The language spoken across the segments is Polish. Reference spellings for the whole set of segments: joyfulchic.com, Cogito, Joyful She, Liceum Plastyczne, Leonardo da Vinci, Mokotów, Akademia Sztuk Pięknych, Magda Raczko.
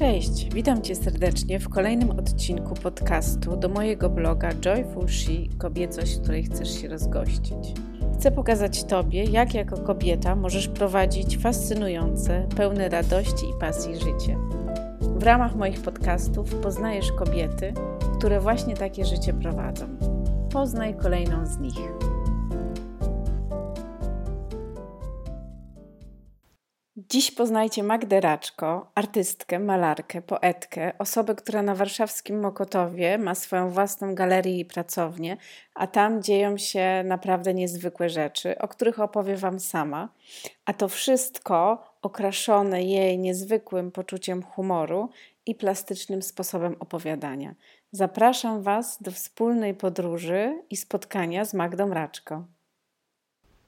Cześć, witam Cię serdecznie w kolejnym odcinku podcastu do mojego bloga Joyful She, kobiecość, której chcesz się rozgościć. Chcę pokazać Tobie, jak jako kobieta możesz prowadzić fascynujące, pełne radości i pasji życie. W ramach moich podcastów poznajesz kobiety, które właśnie takie życie prowadzą. Poznaj kolejną z nich. Dziś poznajcie Magdę Raczko, artystkę, malarkę, poetkę, osobę, która na warszawskim Mokotowie ma swoją własną galerię i pracownię, a tam dzieją się naprawdę niezwykłe rzeczy, o których opowie Wam sama, a to wszystko okraszone jej niezwykłym poczuciem humoru i plastycznym sposobem opowiadania. Zapraszam Was do wspólnej podróży i spotkania z Magdą Raczko.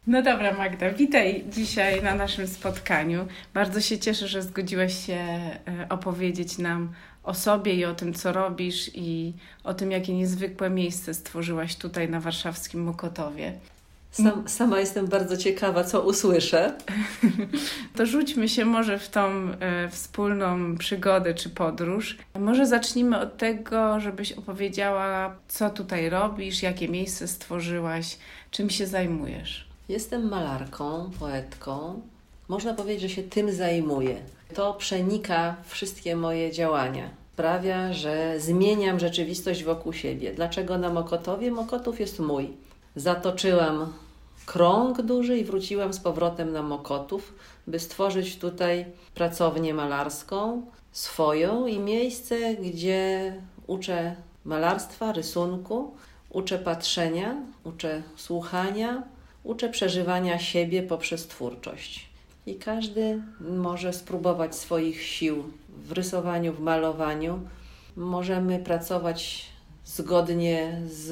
No dobra, Magda, witaj dzisiaj na naszym spotkaniu. Bardzo się cieszę, że zgodziłaś się opowiedzieć nam o sobie i o tym, co robisz i o tym, jakie niezwykłe miejsce stworzyłaś tutaj na warszawskim Mokotowie. Sama jestem bardzo ciekawa, co usłyszę. To rzućmy się może w tą wspólną przygodę czy podróż. Może zacznijmy od tego, żebyś opowiedziała, co tutaj robisz, jakie miejsce stworzyłaś, czym się zajmujesz. Jestem malarką, poetką. Można powiedzieć, że się tym zajmuję. To przenika wszystkie moje działania. Sprawia, że zmieniam rzeczywistość wokół siebie. Dlaczego na Mokotowie? Mokotów jest mój. Zatoczyłam krąg duży i wróciłam z powrotem na Mokotów, by stworzyć tutaj pracownię malarską swoją i miejsce, gdzie uczę malarstwa, rysunku, uczę patrzenia, uczę słuchania, uczę przeżywania siebie poprzez twórczość. I każdy może spróbować swoich sił w rysowaniu, w malowaniu. Możemy pracować zgodnie z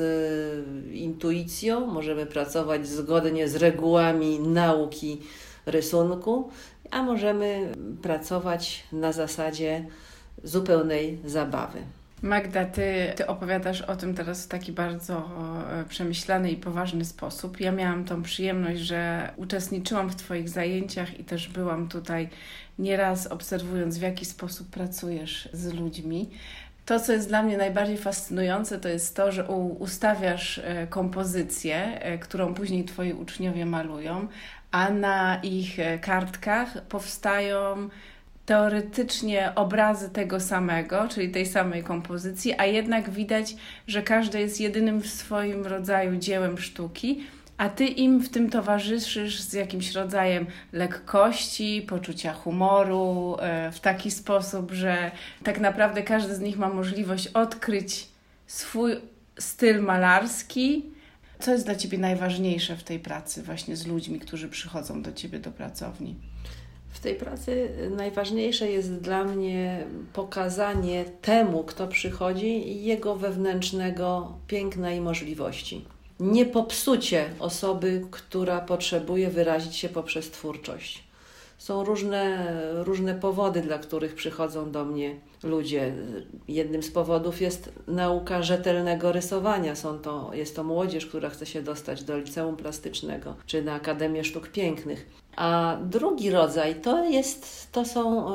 intuicją, możemy pracować zgodnie z regułami nauki rysunku, a możemy pracować na zasadzie zupełnej zabawy. Magda, ty opowiadasz o tym teraz w taki bardzo przemyślany i poważny sposób. Ja miałam tą przyjemność, że uczestniczyłam w Twoich zajęciach i też byłam tutaj nieraz, obserwując, w jaki sposób pracujesz z ludźmi. To, co jest dla mnie najbardziej fascynujące, to jest to, że ustawiasz kompozycję, którą później Twoi uczniowie malują, a na ich kartkach powstają teoretycznie obrazy tego samego, czyli tej samej kompozycji, a jednak widać, że każdy jest jedynym w swoim rodzaju dziełem sztuki, a Ty im w tym towarzyszysz z jakimś rodzajem lekkości, poczucia humoru, w taki sposób, że tak naprawdę każdy z nich ma możliwość odkryć swój styl malarski. Co jest dla Ciebie najważniejsze w tej pracy właśnie z ludźmi, którzy przychodzą do Ciebie do pracowni? W tej pracy najważniejsze jest dla mnie pokazanie temu, kto przychodzi, jego wewnętrznego piękna i możliwości. Nie popsucie osoby, która potrzebuje wyrazić się poprzez twórczość. Są różne powody, dla których przychodzą do mnie ludzie. Jednym z powodów jest nauka rzetelnego rysowania. Jest to młodzież, która chce się dostać do Liceum Plastycznego czy na Akademię Sztuk Pięknych. A drugi rodzaj to są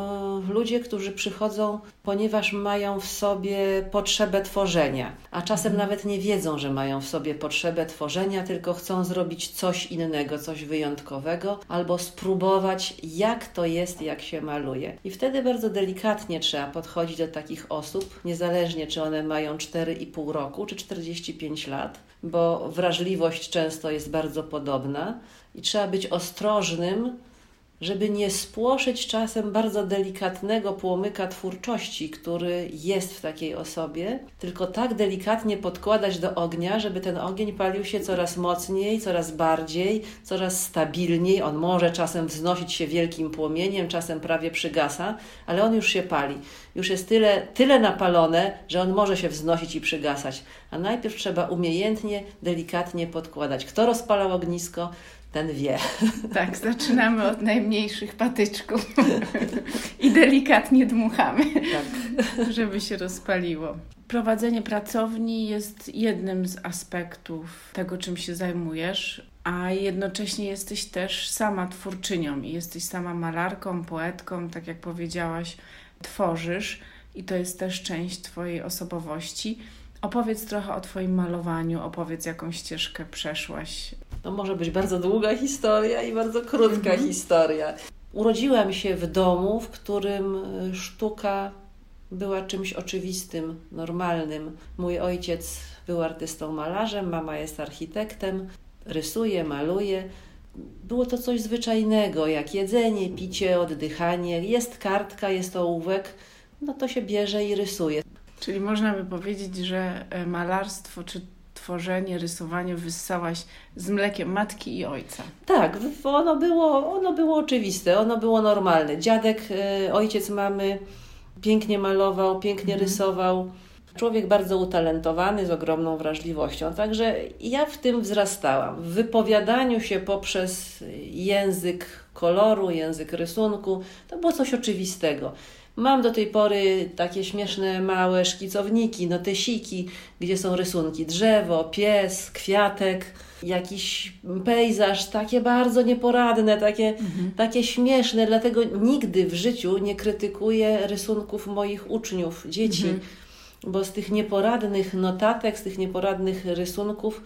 ludzie, którzy przychodzą, ponieważ mają w sobie potrzebę tworzenia, a czasem nawet nie wiedzą, że mają w sobie potrzebę tworzenia, tylko chcą zrobić coś innego, coś wyjątkowego, albo spróbować, jak to jest, jak się maluje. I wtedy bardzo delikatnie trzeba podchodzić do takich osób, niezależnie czy one mają 4,5 roku czy 45 lat, bo wrażliwość często jest bardzo podobna. I trzeba być ostrożnym, żeby nie spłoszyć czasem bardzo delikatnego płomyka twórczości, który jest w takiej osobie, tylko tak delikatnie podkładać do ognia, żeby ten ogień palił się coraz mocniej, coraz bardziej, coraz stabilniej. On może czasem wznosić się wielkim płomieniem, czasem prawie przygasa, ale on już się pali. Już jest tyle napalone, że on może się wznosić i przygasać. A najpierw trzeba umiejętnie, delikatnie podkładać. Kto rozpalał ognisko, ten wie. Tak, zaczynamy od najmniejszych patyczków i delikatnie dmuchamy, tak, żeby się rozpaliło. Prowadzenie pracowni jest jednym z aspektów tego, czym się zajmujesz. a jednocześnie jesteś też sama twórczynią i jesteś sama malarką, poetką, tak jak powiedziałaś, tworzysz i to jest też część Twojej osobowości. Opowiedz trochę o Twoim malowaniu, opowiedz jaką ścieżkę przeszłaś. To może być bardzo długa historia i bardzo krótka historia. Urodziłam się w domu, w którym sztuka była czymś oczywistym, normalnym. Mój ojciec był artystą malarzem, mama jest architektem, rysuje, maluje. Było to coś zwyczajnego, jak jedzenie, picie, oddychanie. Jest kartka, jest ołówek, no to się bierze i rysuje. Czyli można by powiedzieć, że malarstwo czy tworzenie, rysowanie wyssałaś z mlekiem matki i ojca. Tak, ono było oczywiste, ono było normalne. Dziadek, ojciec mamy pięknie malował, pięknie rysował. Człowiek bardzo utalentowany, z ogromną wrażliwością. Także ja w tym wzrastałam. W wypowiadaniu się poprzez język koloru, język rysunku, to było coś oczywistego. Mam do tej pory takie śmieszne, małe szkicowniki, notesiki, gdzie są rysunki drzewo, pies, kwiatek, jakiś pejzaż, takie bardzo nieporadne, takie śmieszne. Dlatego nigdy w życiu nie krytykuję rysunków moich uczniów, dzieci, bo z tych nieporadnych notatek, z tych nieporadnych rysunków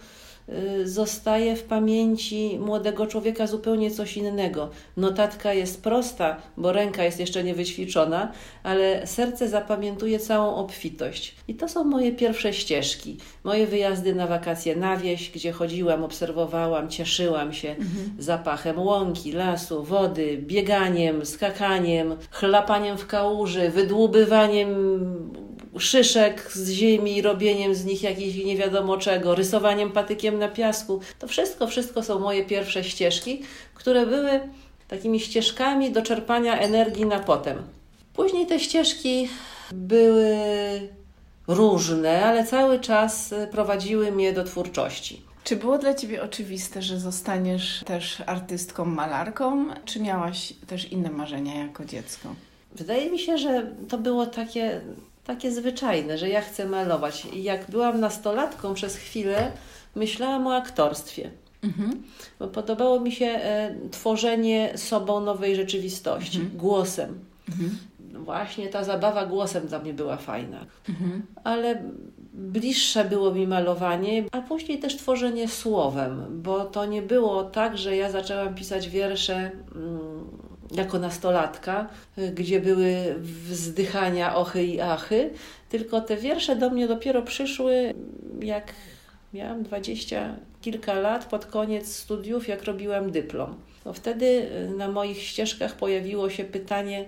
zostaje w pamięci młodego człowieka zupełnie coś innego. Notatka jest prosta, bo ręka jest jeszcze niewyćwiczona, ale serce zapamiętuje całą obfitość. I to są moje pierwsze ścieżki. Moje wyjazdy na wakacje na wieś, gdzie chodziłam, obserwowałam, cieszyłam się zapachem łąki, lasu, wody, bieganiem, skakaniem, chlapaniem w kałuży, wydłubywaniem szyszek z ziemi, robieniem z nich jakichś nie wiadomo czego, rysowaniem patykiem na piasku. To wszystko są moje pierwsze ścieżki, które były takimi ścieżkami do czerpania energii na potem. Później te ścieżki były różne, ale cały czas prowadziły mnie do twórczości. Czy było dla Ciebie oczywiste, że zostaniesz też artystką, malarką? Czy miałaś też inne marzenia jako dziecko? Wydaje mi się, że to było takie zwyczajne, że ja chcę malować. I jak byłam nastolatką, przez chwilę myślałam o aktorstwie. Bo podobało mi się tworzenie sobą nowej rzeczywistości, głosem. Właśnie ta zabawa głosem dla mnie była fajna. Ale bliższe było mi malowanie, a później też tworzenie słowem, bo to nie było tak, że ja zaczęłam pisać wiersze jako nastolatka, gdzie były wzdychania, ochy i achy, tylko te wiersze do mnie dopiero przyszły, jak miałam 20 kilka lat, pod koniec studiów, jak robiłam dyplom. Bo wtedy na moich ścieżkach pojawiło się pytanie,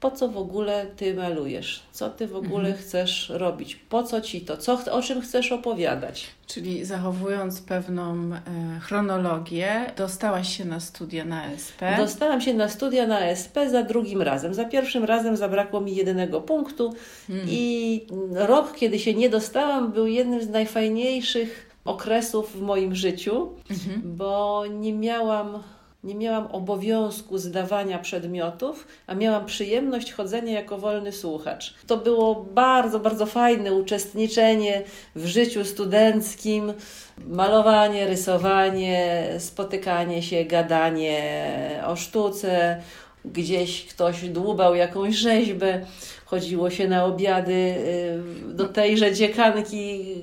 po co w ogóle ty malujesz? Co ty w ogóle chcesz robić? Po co ci to? O czym chcesz opowiadać? Czyli zachowując pewną chronologię, dostałaś się na studia na SP? Dostałam się na studia na SP za drugim razem. Za pierwszym razem zabrakło mi 1 punktu i rok, kiedy się nie dostałam, był jednym z najfajniejszych okresów w moim życiu, bo nie miałam obowiązku zdawania przedmiotów, a miałam przyjemność chodzenia jako wolny słuchacz. To było bardzo, bardzo fajne uczestniczenie w życiu studenckim. Malowanie, rysowanie, spotykanie się, gadanie o sztuce. Gdzieś ktoś dłubał jakąś rzeźbę, chodziło się na obiady do tejże dziekanki.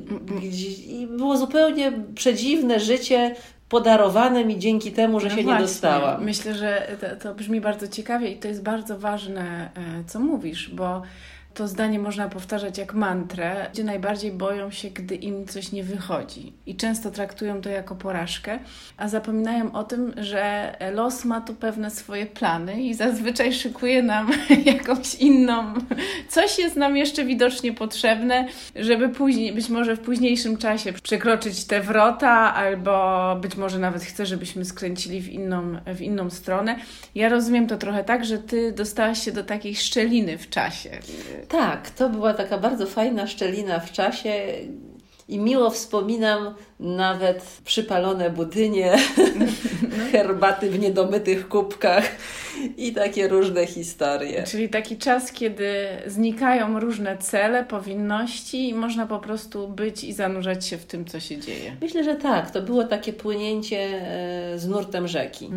I było zupełnie przedziwne życie, podarowane mi dzięki temu, że się nie dostałam. Myślę, że to brzmi bardzo ciekawie i to jest bardzo ważne, co mówisz, bo to zdanie można powtarzać jak mantrę. Ludzie najbardziej boją się, gdy im coś nie wychodzi i często traktują to jako porażkę, a zapominają o tym, że los ma tu pewne swoje plany i zazwyczaj szykuje nam jakąś inną. Coś jest nam jeszcze widocznie potrzebne, żeby później, być może w późniejszym czasie przekroczyć te wrota albo być może nawet chce, żebyśmy skręcili w inną stronę. Ja rozumiem to trochę tak, że Ty dostałaś się do takiej szczeliny w czasie. Tak, to była taka bardzo fajna szczelina w czasie, I miło wspominam nawet przypalone budynie, herbaty w niedomytych kubkach i takie różne historie. Czyli taki czas, kiedy znikają różne cele, powinności i można po prostu być i zanurzać się w tym, co się dzieje. Myślę, że tak. To było takie płynięcie z nurtem rzeki.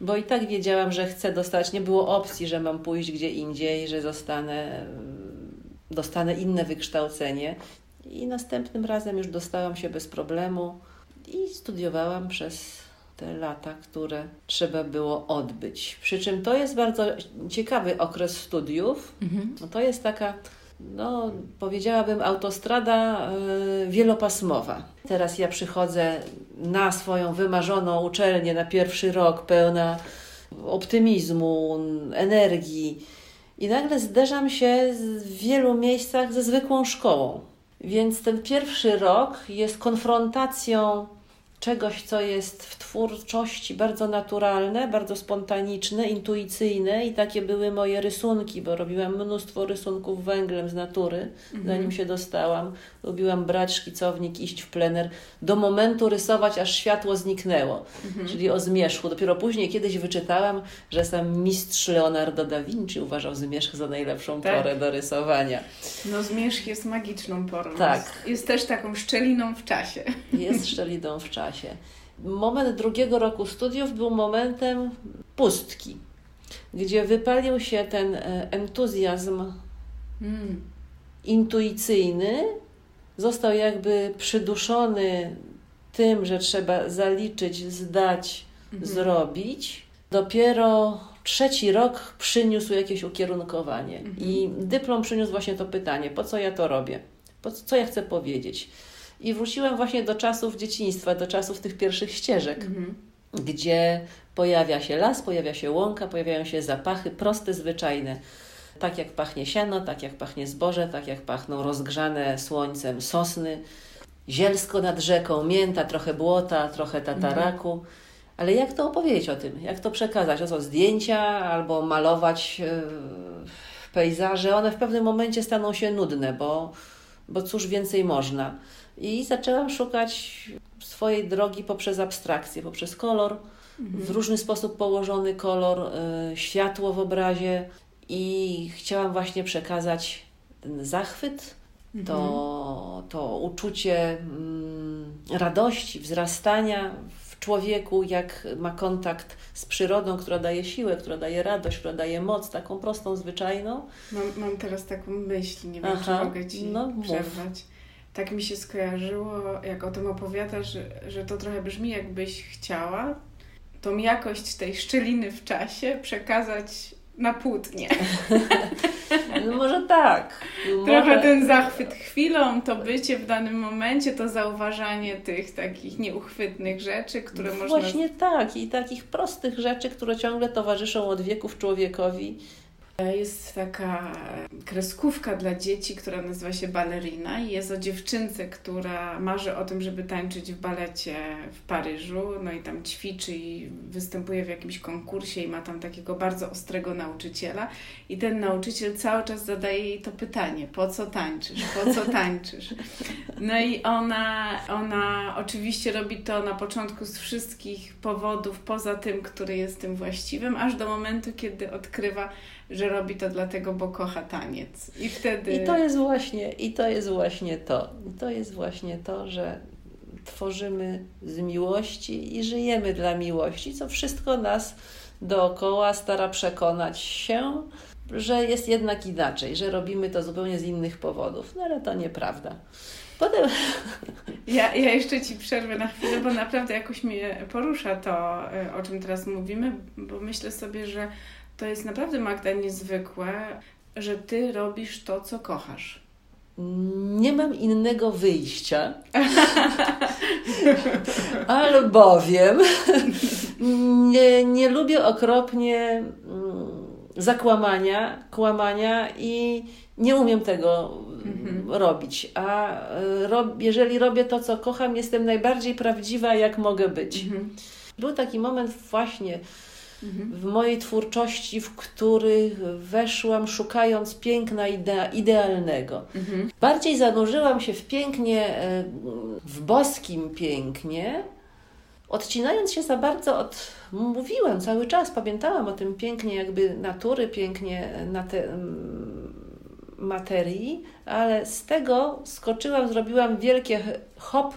Bo i tak wiedziałam, że chcę dostać. Nie było opcji, że mam pójść gdzie indziej, że dostanę inne wykształcenie. I następnym razem już dostałam się bez problemu i studiowałam przez te lata, które trzeba było odbyć. Przy czym to jest bardzo ciekawy okres studiów. No to jest taka, powiedziałabym, autostrada wielopasmowa. Teraz ja przychodzę na swoją wymarzoną uczelnię na pierwszy rok, pełna optymizmu, energii i nagle zderzam się w wielu miejscach ze zwykłą szkołą. Więc ten pierwszy rok jest konfrontacją czegoś, co jest w twórczości bardzo naturalne, bardzo spontaniczne, intuicyjne i takie były moje rysunki, bo robiłam mnóstwo rysunków węglem z natury, zanim się dostałam. Lubiłam brać szkicownik, iść w plener, do momentu rysować, aż światło zniknęło, czyli o zmierzchu. Dopiero później kiedyś wyczytałam, że sam mistrz Leonardo da Vinci uważał zmierzch za najlepszą porę do rysowania. Zmierzch jest magiczną porą. Tak. Jest też taką szczeliną w czasie. Jest szczeliną w czasie. Moment drugiego roku studiów był momentem pustki, gdzie wypalił się ten entuzjazm intuicyjny, został jakby przyduszony tym, że trzeba zaliczyć, zdać, zrobić. Dopiero trzeci rok przyniósł jakieś ukierunkowanie i dyplom przyniósł właśnie to pytanie, po co ja to robię, co ja chcę powiedzieć. I wróciłam właśnie do czasów dzieciństwa, do czasów tych pierwszych ścieżek, gdzie pojawia się las, pojawia się łąka, pojawiają się zapachy proste, zwyczajne. Tak jak pachnie siano, tak jak pachnie zboże, tak jak pachną rozgrzane słońcem sosny, zielsko nad rzeką, mięta, trochę błota, trochę tataraku. Ale jak to opowiedzieć o tym? Jak to przekazać? To są zdjęcia albo malować pejzaże. One w pewnym momencie staną się nudne, bo cóż więcej można. I zaczęłam szukać swojej drogi poprzez abstrakcję, poprzez kolor, w różny sposób położony kolor, światło w obrazie i chciałam właśnie przekazać ten zachwyt, to uczucie radości, wzrastania w człowieku, jak ma kontakt z przyrodą, która daje siłę, która daje radość, która daje moc, taką prostą, zwyczajną. Mam teraz taką myśl, nie wiem, czy mogę Ci przerwać. Mów. Tak mi się skojarzyło, jak o tym opowiadasz, że to trochę brzmi, jakbyś chciała tą jakość tej szczeliny w czasie przekazać na płótnie. Może tak. Trochę ten zachwyt chwilą, to bycie w danym momencie, to zauważanie tych takich nieuchwytnych rzeczy, które właśnie można... Właśnie tak. I takich prostych rzeczy, które ciągle towarzyszą od wieków człowiekowi. Jest taka kreskówka dla dzieci, która nazywa się Balerina i jest o dziewczynce, która marzy o tym, żeby tańczyć w balecie w Paryżu, i tam ćwiczy i występuje w jakimś konkursie i ma tam takiego bardzo ostrego nauczyciela i ten nauczyciel cały czas zadaje jej to pytanie, po co tańczysz, po co tańczysz. I ona oczywiście robi to na początku z wszystkich powodów, poza tym, który jest tym właściwym, aż do momentu, kiedy odkrywa, że robi to dlatego, bo kocha taniec. I wtedy... I to jest właśnie to. I to jest właśnie to, że tworzymy z miłości i żyjemy dla miłości, co wszystko nas dookoła stara przekonać się, że jest jednak inaczej, że robimy to zupełnie z innych powodów. Ale to nieprawda. Potem... Ja jeszcze Ci przerwę na chwilę, bo naprawdę jakoś mnie porusza to, o czym teraz mówimy, bo myślę sobie, że to jest naprawdę, Magda, niezwykłe, że Ty robisz to, co kochasz. Nie mam innego wyjścia, albowiem nie lubię okropnie zakłamania i nie umiem tego robić. A jeżeli robię to, co kocham, jestem najbardziej prawdziwa, jak mogę być. Był taki moment właśnie w mojej twórczości, w których weszłam szukając piękna idealnego. Bardziej zanurzyłam się w pięknie, w boskim pięknie, odcinając się za bardzo od, mówiłam cały czas, pamiętałam o tym pięknie jakby natury, pięknie materii, ale z tego skoczyłam, zrobiłam wielkie hop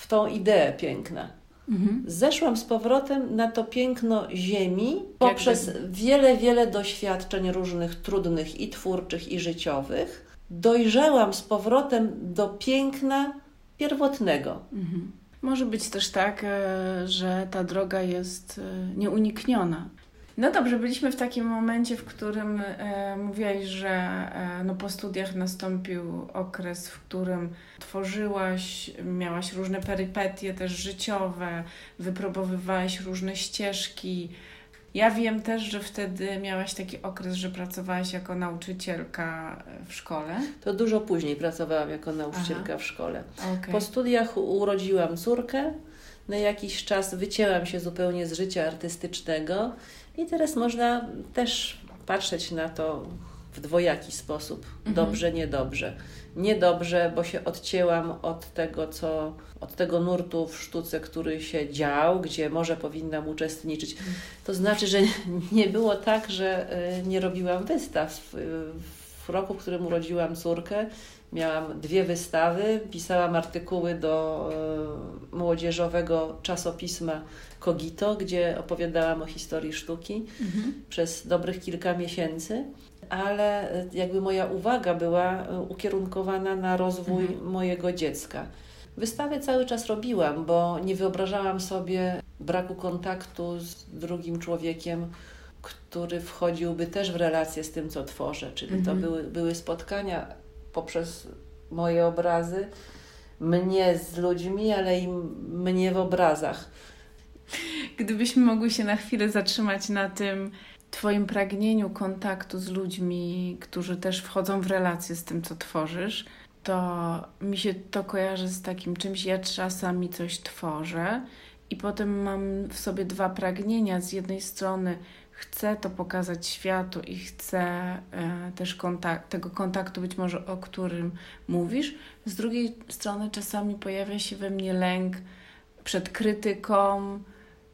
w tą ideę piękna. Zeszłam z powrotem na to piękno ziemi poprzez wiele doświadczeń różnych, trudnych i twórczych, i życiowych. Dojrzałam z powrotem do piękna pierwotnego. Może być też tak, że ta droga jest nieunikniona. No dobrze, byliśmy w takim momencie, w którym mówiłaś, że po studiach nastąpił okres, w którym tworzyłaś, miałaś różne perypetie też życiowe, wypróbowywałaś różne ścieżki. Ja wiem też, że wtedy miałaś taki okres, że pracowałaś jako nauczycielka w szkole. To dużo później pracowałam jako nauczycielka w szkole. Okay. Po studiach urodziłam córkę, na jakiś czas wycięłam się zupełnie z życia artystycznego. I teraz można też patrzeć na to w dwojaki sposób. Dobrze, niedobrze. Niedobrze, bo się odcięłam od tego nurtu w sztuce, który się dział, gdzie może powinnam uczestniczyć. To znaczy, że nie było tak, że nie robiłam wystaw. W roku, w którym urodziłam córkę, miałam 2 wystawy, pisałam artykuły do młodzieżowego czasopisma Cogito, gdzie opowiadałam o historii sztuki przez dobrych kilka miesięcy, ale jakby moja uwaga była ukierunkowana na rozwój mojego dziecka. Wystawy cały czas robiłam, bo nie wyobrażałam sobie braku kontaktu z drugim człowiekiem, który wchodziłby też w relację z tym, co tworzę, czyli to były spotkania poprzez moje obrazy, mnie z ludźmi, ale i mnie w obrazach. Gdybyśmy mogły się na chwilę zatrzymać na tym twoim pragnieniu kontaktu z ludźmi, którzy też wchodzą w relacje z tym, co tworzysz, to mi się to kojarzy z takim czymś, ja czasami coś tworzę i potem mam w sobie 2 pragnienia. Z jednej strony chcę to pokazać światu i chcę też tego kontaktu, być może o którym mówisz. Z drugiej strony czasami pojawia się we mnie lęk przed krytyką,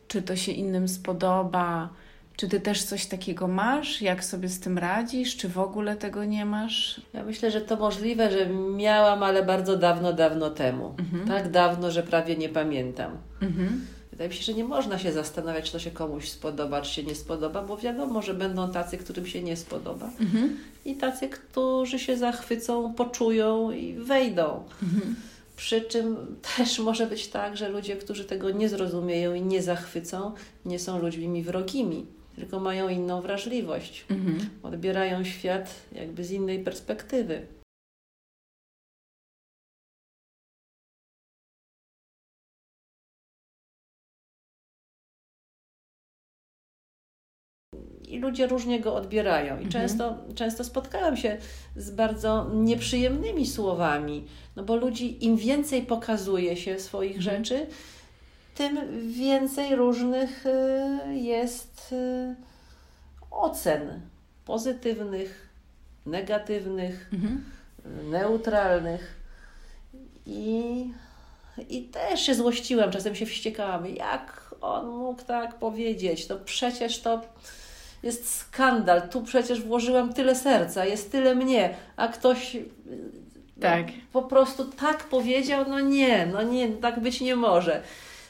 czy to się innym spodoba, czy ty też coś takiego masz, jak sobie z tym radzisz, czy w ogóle tego nie masz? Ja myślę, że to możliwe, że miałam, ale bardzo dawno temu. Tak dawno, że prawie nie pamiętam. Wydaje mi się, że nie można się zastanawiać, czy to się komuś spodoba, czy się nie spodoba, bo wiadomo, że będą tacy, którym się nie spodoba i tacy, którzy się zachwycą, poczują i wejdą. Przy czym też może być tak, że ludzie, którzy tego nie zrozumieją i nie zachwycą, nie są ludźmi mi wrogimi, tylko mają inną wrażliwość. Odbierają świat jakby z innej perspektywy. I ludzie różnie go odbierają. I często spotkałam się z bardzo nieprzyjemnymi słowami, no bo ludzi, im więcej pokazuje się swoich rzeczy, tym więcej różnych jest ocen. Pozytywnych, negatywnych, neutralnych. I też się złościłam, czasem się wściekałam. Jak on mógł tak powiedzieć? No przecież to jest skandal, tu przecież włożyłam tyle serca, jest tyle mnie, a ktoś po prostu tak powiedział, no nie, tak być nie może.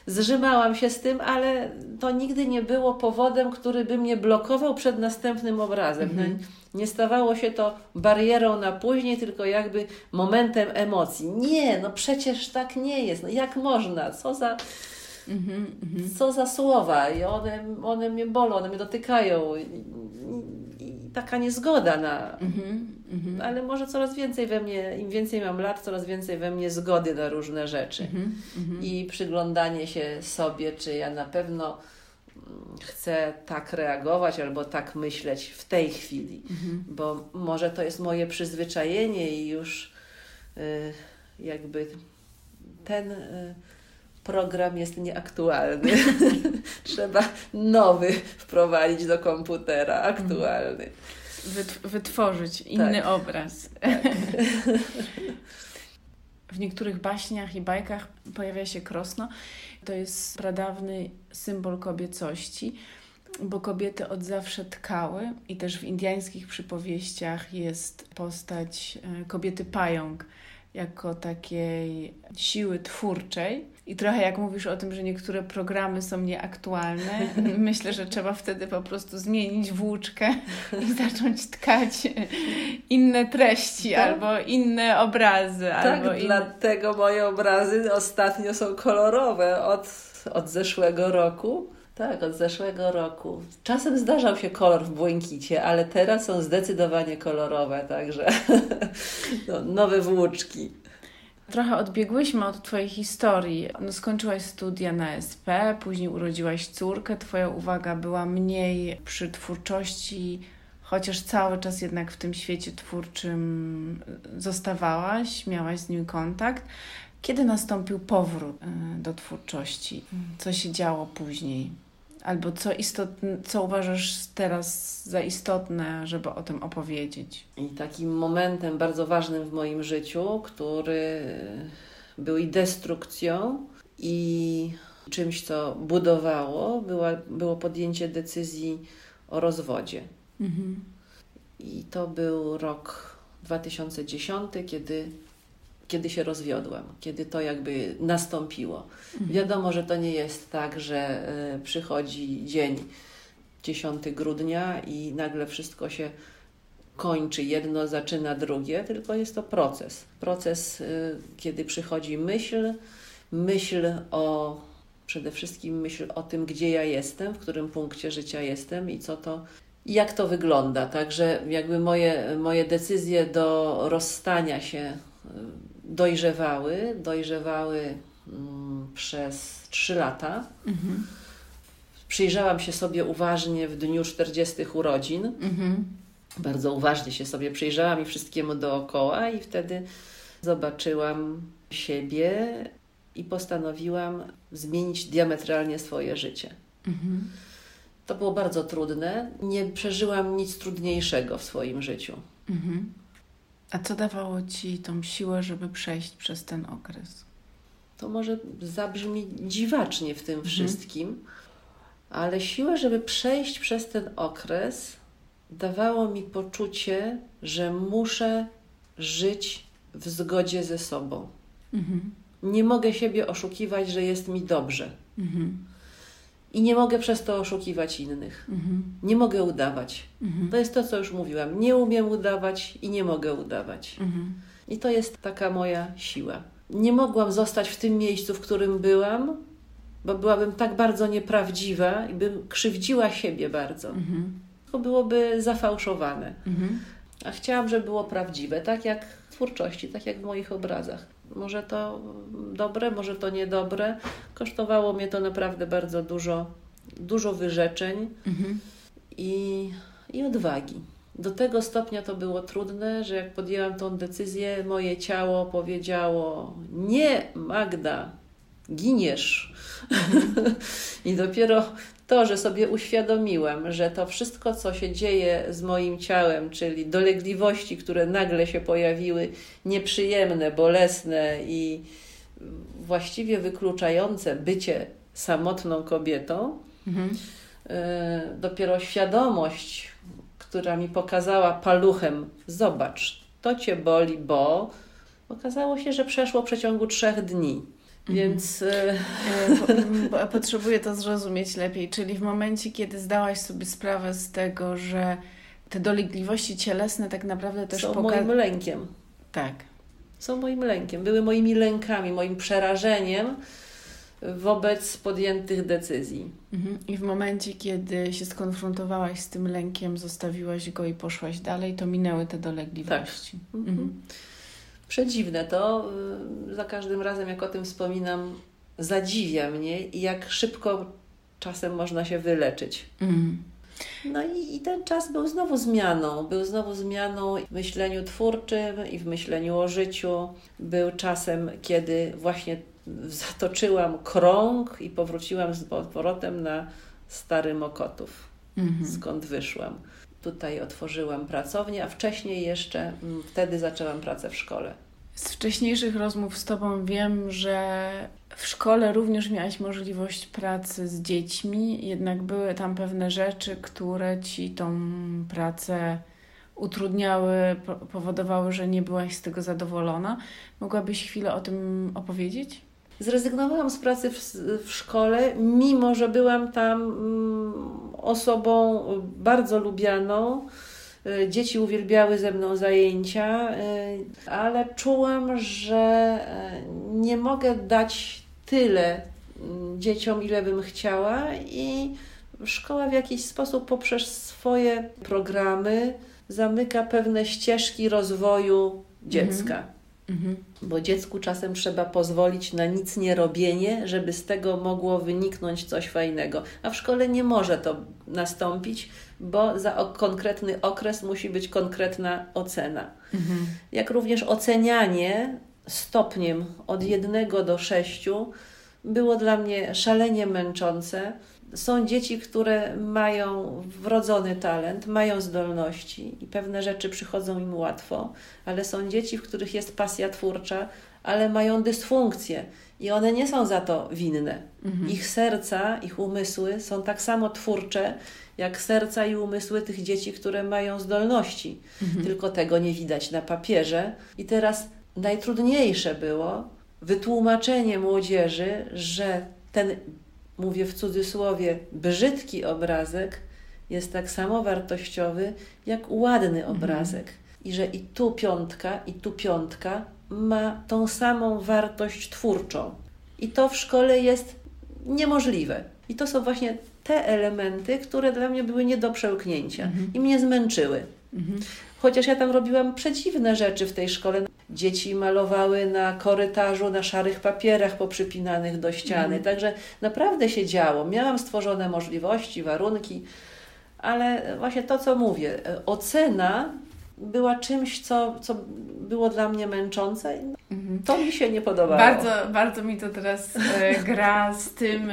Zżymałam się z tym, ale to nigdy nie było powodem, który by mnie blokował przed następnym obrazem. Nie stawało się to barierą na później, tylko jakby momentem emocji. Nie, no przecież tak nie jest, no jak można, co za słowa i one mnie bolą, one mnie dotykają i taka niezgoda na ale może coraz więcej we mnie, im więcej mam lat, coraz więcej we mnie zgody na różne rzeczy i przyglądanie się sobie, czy ja na pewno chcę tak reagować albo tak myśleć w tej chwili, bo może to jest moje przyzwyczajenie i już jakby ten program jest nieaktualny. Trzeba nowy wprowadzić do komputera, aktualny. Wytworzyć inny obraz. Tak. W niektórych baśniach i bajkach pojawia się krosno. To jest pradawny symbol kobiecości, bo kobiety od zawsze tkały i też w indiańskich przypowieściach jest postać kobiety pająk jako takiej siły twórczej. I trochę jak mówisz o tym, że niektóre programy są nieaktualne, myślę, że trzeba wtedy po prostu zmienić włóczkę i zacząć tkać inne treści, tak? Albo inne obrazy. Tak, albo dlatego moje obrazy ostatnio są kolorowe od zeszłego roku. Tak, od zeszłego roku. Czasem zdarzał się kolor w błękicie, ale teraz są zdecydowanie kolorowe, także no, nowe włóczki. Trochę odbiegłyśmy od Twojej historii. No, skończyłaś studia na SP, później urodziłaś córkę. Twoja uwaga była mniej przy twórczości, chociaż cały czas jednak w tym świecie twórczym zostawałaś, miałaś z nim kontakt. Kiedy nastąpił powrót do twórczości? Co się działo później? Albo co uważasz teraz za istotne, żeby o tym opowiedzieć? I takim momentem bardzo ważnym w moim życiu, który był i destrukcją, i czymś, co budowało, było podjęcie decyzji o rozwodzie. Mhm. I to był rok 2010, kiedy się rozwiodłam, kiedy to jakby nastąpiło. Mhm. Wiadomo, że to nie jest tak, że przychodzi dzień 10 grudnia i nagle wszystko się kończy, jedno zaczyna drugie, tylko jest to proces. Proces, kiedy przychodzi przede wszystkim myśl o tym, gdzie ja jestem, w którym punkcie życia jestem i co to, jak to wygląda. Także jakby moje decyzje do rozstania się dojrzewały przez 3 lata. Mhm. Przyjrzałam się sobie uważnie w dniu 40 urodzin. Mhm. Bardzo uważnie się sobie przyjrzałam i wszystkiemu dookoła i wtedy zobaczyłam siebie i postanowiłam zmienić diametralnie swoje życie. Mhm. To było bardzo trudne. Nie przeżyłam nic trudniejszego w swoim życiu. Mhm. A co dawało Ci tą siłę, żeby przejść przez ten okres? To może zabrzmi dziwacznie w tym wszystkim, ale siłę, żeby przejść przez ten okres, dawało mi poczucie, że muszę żyć w zgodzie ze sobą. Mhm. Nie mogę siebie oszukiwać, że jest mi dobrze. Mhm. I nie mogę przez to oszukiwać innych. Mhm. Nie mogę udawać. Mhm. To jest to, co już mówiłam. Nie umiem udawać i nie mogę udawać. Mhm. I to jest taka moja siła. Nie mogłam zostać w tym miejscu, w którym byłam, bo byłabym tak bardzo nieprawdziwa i bym krzywdziła siebie bardzo. Mhm. To byłoby zafałszowane. Mhm. A chciałam, żeby było prawdziwe, tak jak w twórczości, tak jak w moich obrazach. Może to dobre, może to niedobre. Kosztowało mnie to naprawdę bardzo dużo wyrzeczeń i odwagi. Do tego stopnia to było trudne, że jak podjęłam tą decyzję, moje ciało powiedziało: nie, Magda, giniesz. I dopiero to, że sobie uświadomiłam, że to wszystko, co się dzieje z moim ciałem, czyli dolegliwości, które nagle się pojawiły, nieprzyjemne, bolesne i właściwie wykluczające bycie samotną kobietą, dopiero świadomość, która mi pokazała paluchem: zobacz, to Cię boli, bo okazało się, że przeszło w przeciągu 3 dni. Więc potrzebuję to zrozumieć lepiej, czyli w momencie, kiedy zdałaś sobie sprawę z tego, że te dolegliwości cielesne tak naprawdę też są moim lękiem. Tak. Są moim lękiem. Były moimi lękami, moim przerażeniem wobec podjętych decyzji. Mhm. I w momencie, kiedy się skonfrontowałaś z tym lękiem, zostawiłaś go i poszłaś dalej, to minęły te dolegliwości. Tak. Mhm. Przedziwne to, za każdym razem jak o tym wspominam, zadziwia mnie i jak szybko czasem można się wyleczyć. Mm. No i ten czas był znowu zmianą. Był znowu zmianą w myśleniu twórczym i w myśleniu o życiu. Był czasem, kiedy właśnie zatoczyłam krąg i powróciłam z powrotem na stary Mokotów, skąd wyszłam. Tutaj otworzyłam pracownię, a wcześniej jeszcze, wtedy zaczęłam pracę w szkole. Z wcześniejszych rozmów z Tobą wiem, że w szkole również miałaś możliwość pracy z dziećmi, jednak były tam pewne rzeczy, które Ci tą pracę utrudniały, powodowały, że nie byłaś z tego zadowolona. Mogłabyś chwilę o tym opowiedzieć? Zrezygnowałam z pracy w szkole, mimo że byłam tam osobą bardzo lubianą. Dzieci uwielbiały ze mną zajęcia, ale czułam, że nie mogę dać tyle dzieciom, ile bym chciała, i szkoła w jakiś sposób poprzez swoje programy zamyka pewne ścieżki rozwoju dziecka. Bo dziecku czasem trzeba pozwolić na nic nie robienie, żeby z tego mogło wyniknąć coś fajnego. A w szkole nie może to nastąpić, bo za konkretny okres musi być konkretna ocena. Jak również ocenianie stopniem od 1 do 6 było dla mnie szalenie męczące. Są dzieci, które mają wrodzony talent, mają zdolności i pewne rzeczy przychodzą im łatwo, ale są dzieci, w których jest pasja twórcza, ale mają dysfunkcję i one nie są za to winne. Ich serca, ich umysły są tak samo twórcze, jak serca i umysły tych dzieci, które mają zdolności. Tylko tego nie widać na papierze. I teraz najtrudniejsze było wytłumaczenie młodzieży, że ten, mówię w cudzysłowie, brzydki obrazek jest tak samo wartościowy jak ładny obrazek. I że i tu piątka ma tą samą wartość twórczą. I to w szkole jest niemożliwe. I to są właśnie te elementy, które dla mnie były nie do przełknięcia i mnie zmęczyły. Chociaż ja tam robiłam przedziwne rzeczy w tej szkole. Dzieci malowały na korytarzu, na szarych papierach poprzypinanych do ściany. Także naprawdę się działo. Miałam stworzone możliwości, warunki, ale właśnie to, co mówię, ocena była czymś, co było dla mnie męczące. To mi się nie podobało. Bardzo, bardzo mi to teraz gra z tym,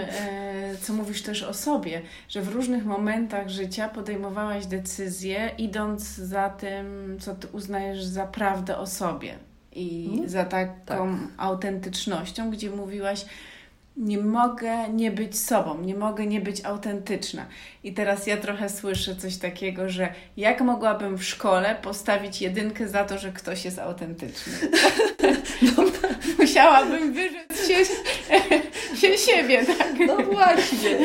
co mówisz też o sobie, że w różnych momentach życia podejmowałaś decyzje, idąc za tym, co ty uznajesz za prawdę o sobie i za taką autentycznością, gdzie mówiłaś: nie mogę nie być sobą, nie mogę nie być autentyczna. I teraz ja trochę słyszę coś takiego, że jak mogłabym w szkole postawić 1 za to, że ktoś jest autentyczny? No, musiałabym wyrzec się siebie, tak? No właśnie.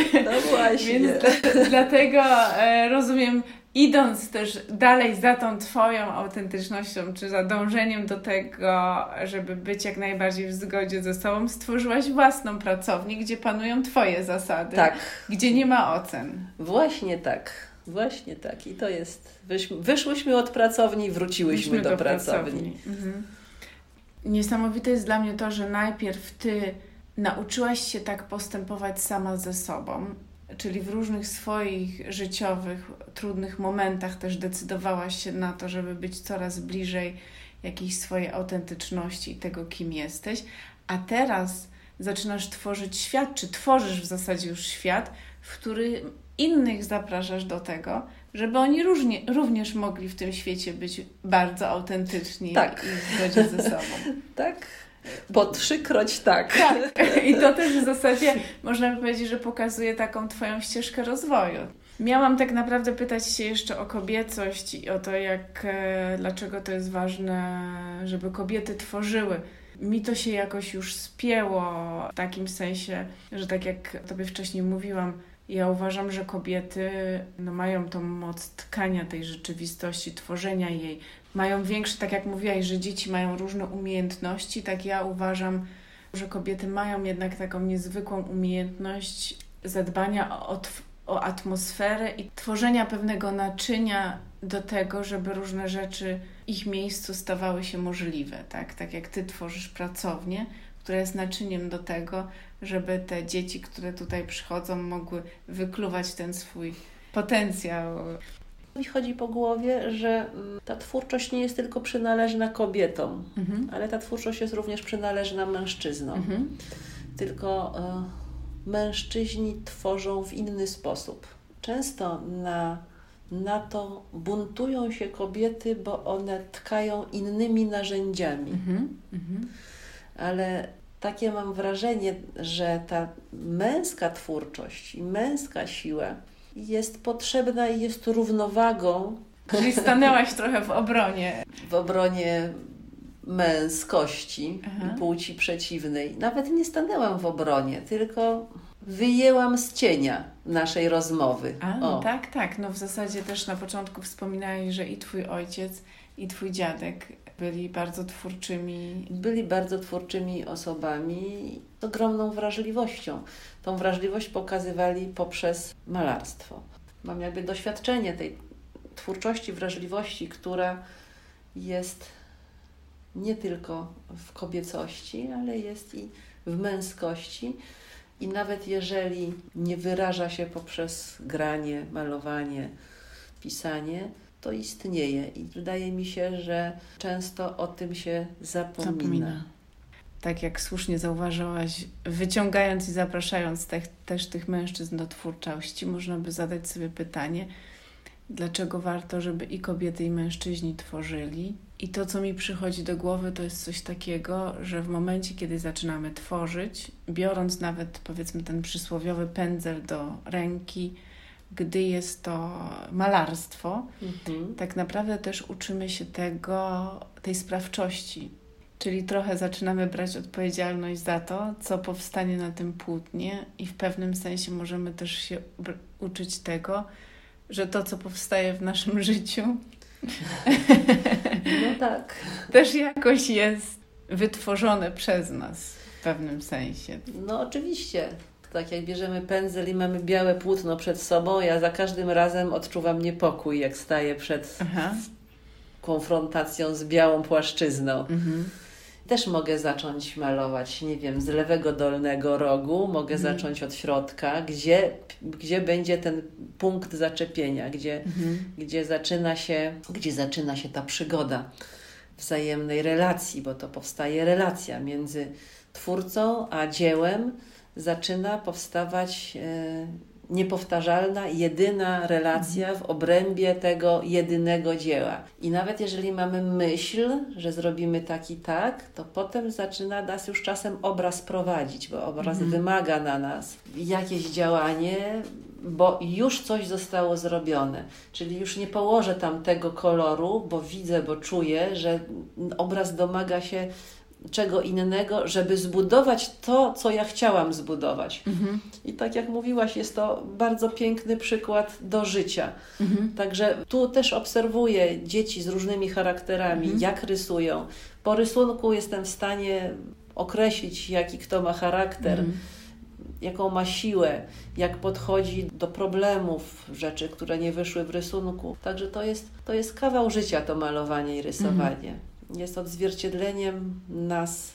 Więc dlatego rozumiem, idąc też dalej za tą Twoją autentycznością, czy za dążeniem do tego, żeby być jak najbardziej w zgodzie ze sobą, stworzyłaś własną pracownię, gdzie panują Twoje zasady, gdzie nie ma ocen. Właśnie tak. I to jest, wyszłyśmy od pracowni, wróciłyśmy do pracowni. Niesamowite jest dla mnie to, że najpierw Ty nauczyłaś się tak postępować sama ze sobą, czyli w różnych swoich życiowych, trudnych momentach też decydowałaś się na to, żeby być coraz bliżej jakiejś swojej autentyczności i tego, kim jesteś. A teraz zaczynasz tworzyć świat, czy tworzysz w zasadzie już świat, w którym innych zapraszasz do tego, żeby oni również mogli w tym świecie być bardzo autentyczni i w zgodzie ze sobą. Po 3-kroć I to też w zasadzie można by powiedzieć, że pokazuje taką Twoją ścieżkę rozwoju. Miałam tak naprawdę pytać się jeszcze o kobiecość i o to, jak, dlaczego to jest ważne, żeby kobiety tworzyły. Mi to się jakoś już spięło w takim sensie, że tak jak Tobie wcześniej mówiłam, ja uważam, że kobiety mają tą moc tkania tej rzeczywistości, tworzenia jej. Mają większe, tak jak mówiłaś, że dzieci mają różne umiejętności, tak ja uważam, że kobiety mają jednak taką niezwykłą umiejętność zadbania o atmosferę i tworzenia pewnego naczynia do tego, żeby różne rzeczy w ich miejscu stawały się możliwe. Tak jak Ty tworzysz pracownię, która jest naczyniem do tego, żeby te dzieci, które tutaj przychodzą, mogły wykluwać ten swój potencjał. Mi chodzi po głowie, że ta twórczość nie jest tylko przynależna kobietom, ale ta twórczość jest również przynależna mężczyznom. Tylko mężczyźni tworzą w inny sposób. Często na to buntują się kobiety, bo one tkają innymi narzędziami. Ale takie mam wrażenie, że ta męska twórczość i męska siła jest potrzebna i jest równowagą. Czyli stanęłaś trochę w obronie. W obronie męskości i płci przeciwnej. Nawet nie stanęłam w obronie, tylko wyjęłam z cienia naszej rozmowy. Tak. No w zasadzie też na początku wspominałeś, że i Twój ojciec, i Twój dziadek byli bardzo twórczymi osobami z ogromną wrażliwością. Tą wrażliwość pokazywali poprzez malarstwo. Mam jakby doświadczenie tej twórczości, wrażliwości, która jest nie tylko w kobiecości, ale jest i w męskości. I nawet jeżeli nie wyraża się poprzez granie, malowanie, pisanie, to istnieje i wydaje mi się, że często o tym się zapomina. Tak jak słusznie zauważyłaś, wyciągając i zapraszając też tych mężczyzn do twórczości, można by zadać sobie pytanie, dlaczego warto, żeby i kobiety, i mężczyźni tworzyli. I to, co mi przychodzi do głowy, to jest coś takiego, że w momencie, kiedy zaczynamy tworzyć, biorąc nawet, powiedzmy, ten przysłowiowy pędzel do ręki, gdy jest to malarstwo, tak naprawdę też uczymy się tej sprawczości. Czyli trochę zaczynamy brać odpowiedzialność za to, co powstanie na tym płótnie i w pewnym sensie możemy też się uczyć tego, że to, co powstaje w naszym życiu, też jakoś jest wytworzone przez nas w pewnym sensie. No oczywiście. Tak jak bierzemy pędzel i mamy białe płótno przed sobą, ja za każdym razem odczuwam niepokój, jak staję przed konfrontacją z białą płaszczyzną. Też mogę zacząć malować, nie wiem, z lewego dolnego rogu, mogę zacząć od środka, gdzie będzie ten punkt zaczepienia, gdzie zaczyna się ta przygoda wzajemnej relacji, bo to powstaje relacja między twórcą a dziełem. Zaczyna powstawać niepowtarzalna, jedyna relacja w obrębie tego jedynego dzieła. I nawet jeżeli mamy myśl, że zrobimy tak i tak, to potem zaczyna nas już czasem obraz prowadzić, bo obraz wymaga na nas jakieś działanie, bo już coś zostało zrobione. Czyli już nie położę tam tego koloru, bo widzę, bo czuję, że obraz domaga się czego innego, żeby zbudować to, co ja chciałam zbudować. I tak jak mówiłaś, jest to bardzo piękny przykład do życia. Także tu też obserwuję dzieci z różnymi charakterami, jak rysują. Po rysunku jestem w stanie określić, jaki kto ma charakter, jaką ma siłę, jak podchodzi do problemów, rzeczy, które nie wyszły w rysunku. Także to jest kawał życia, to malowanie i rysowanie. Jest odzwierciedleniem nas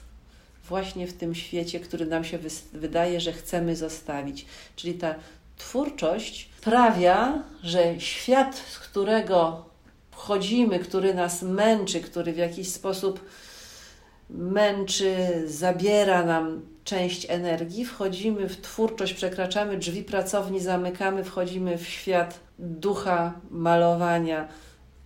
właśnie w tym świecie, który nam się wydaje, że chcemy zostawić. Czyli ta twórczość sprawia, że świat, z którego wchodzimy, który nas męczy, który w jakiś sposób męczy, zabiera nam część energii, wchodzimy w twórczość, przekraczamy drzwi pracowni, zamykamy, wchodzimy w świat ducha, malowania,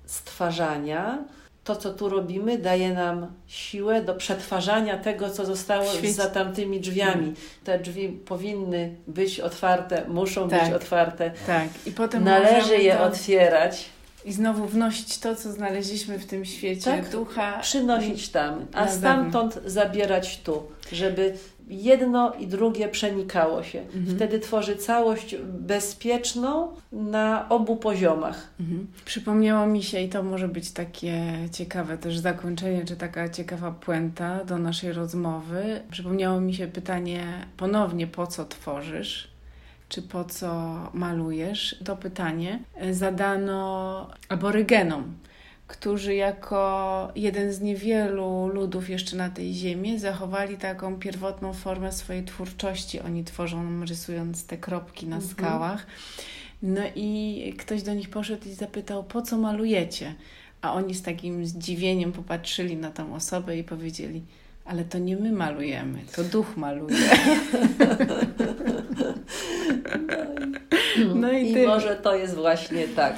stwarzania. To, co tu robimy, daje nam siłę do przetwarzania tego, co zostało za tamtymi drzwiami. Te drzwi powinny być otwarte, muszą być otwarte. Tak. I potem należy je otwierać. I znowu wnosić to, co znaleźliśmy w tym świecie, ducha. Przynosić tam, a stamtąd zabierać tu, żeby jedno i drugie przenikało się. Wtedy tworzy całość bezpieczną na obu poziomach. Przypomniało mi się, i to może być takie ciekawe też zakończenie, czy taka ciekawa puenta do naszej rozmowy. Przypomniało mi się pytanie ponownie, po co tworzysz? Czy po co malujesz? To pytanie zadano aborygenom, którzy jako jeden z niewielu ludów jeszcze na tej ziemi zachowali taką pierwotną formę swojej twórczości. Oni tworzą, rysując te kropki na skałach. No i ktoś do nich poszedł i zapytał, po co malujecie? A oni z takim zdziwieniem popatrzyli na tą osobę i powiedzieli, ale to nie my malujemy, to duch maluje. No i może to jest właśnie tak.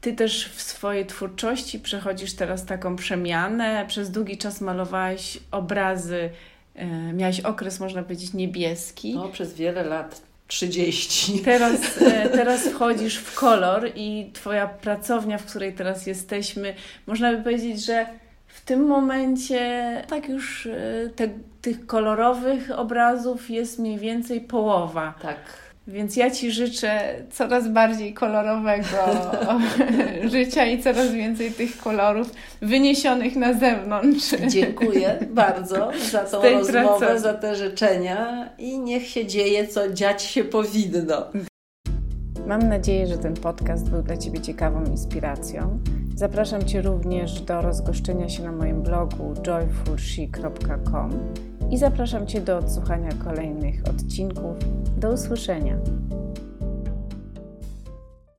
Ty też w swojej twórczości przechodzisz teraz taką przemianę. Przez długi czas malowałaś obrazy, miałaś okres, można powiedzieć, niebieski. No, przez wiele lat. 30. Teraz wchodzisz w kolor i twoja pracownia, w której teraz jesteśmy, można by powiedzieć, że w tym momencie tak już tych kolorowych obrazów jest mniej więcej połowa. Tak. Więc ja ci życzę coraz bardziej kolorowego życia i coraz więcej tych kolorów wyniesionych na zewnątrz. Dziękuję bardzo za tą rozmowę, za te życzenia i niech się dzieje, co dziać się powinno. Mam nadzieję, że ten podcast był dla Ciebie ciekawą inspiracją. Zapraszam Cię również do rozgoszczenia się na moim blogu joyfulchic.com i zapraszam Cię do odsłuchania kolejnych odcinków. Do usłyszenia!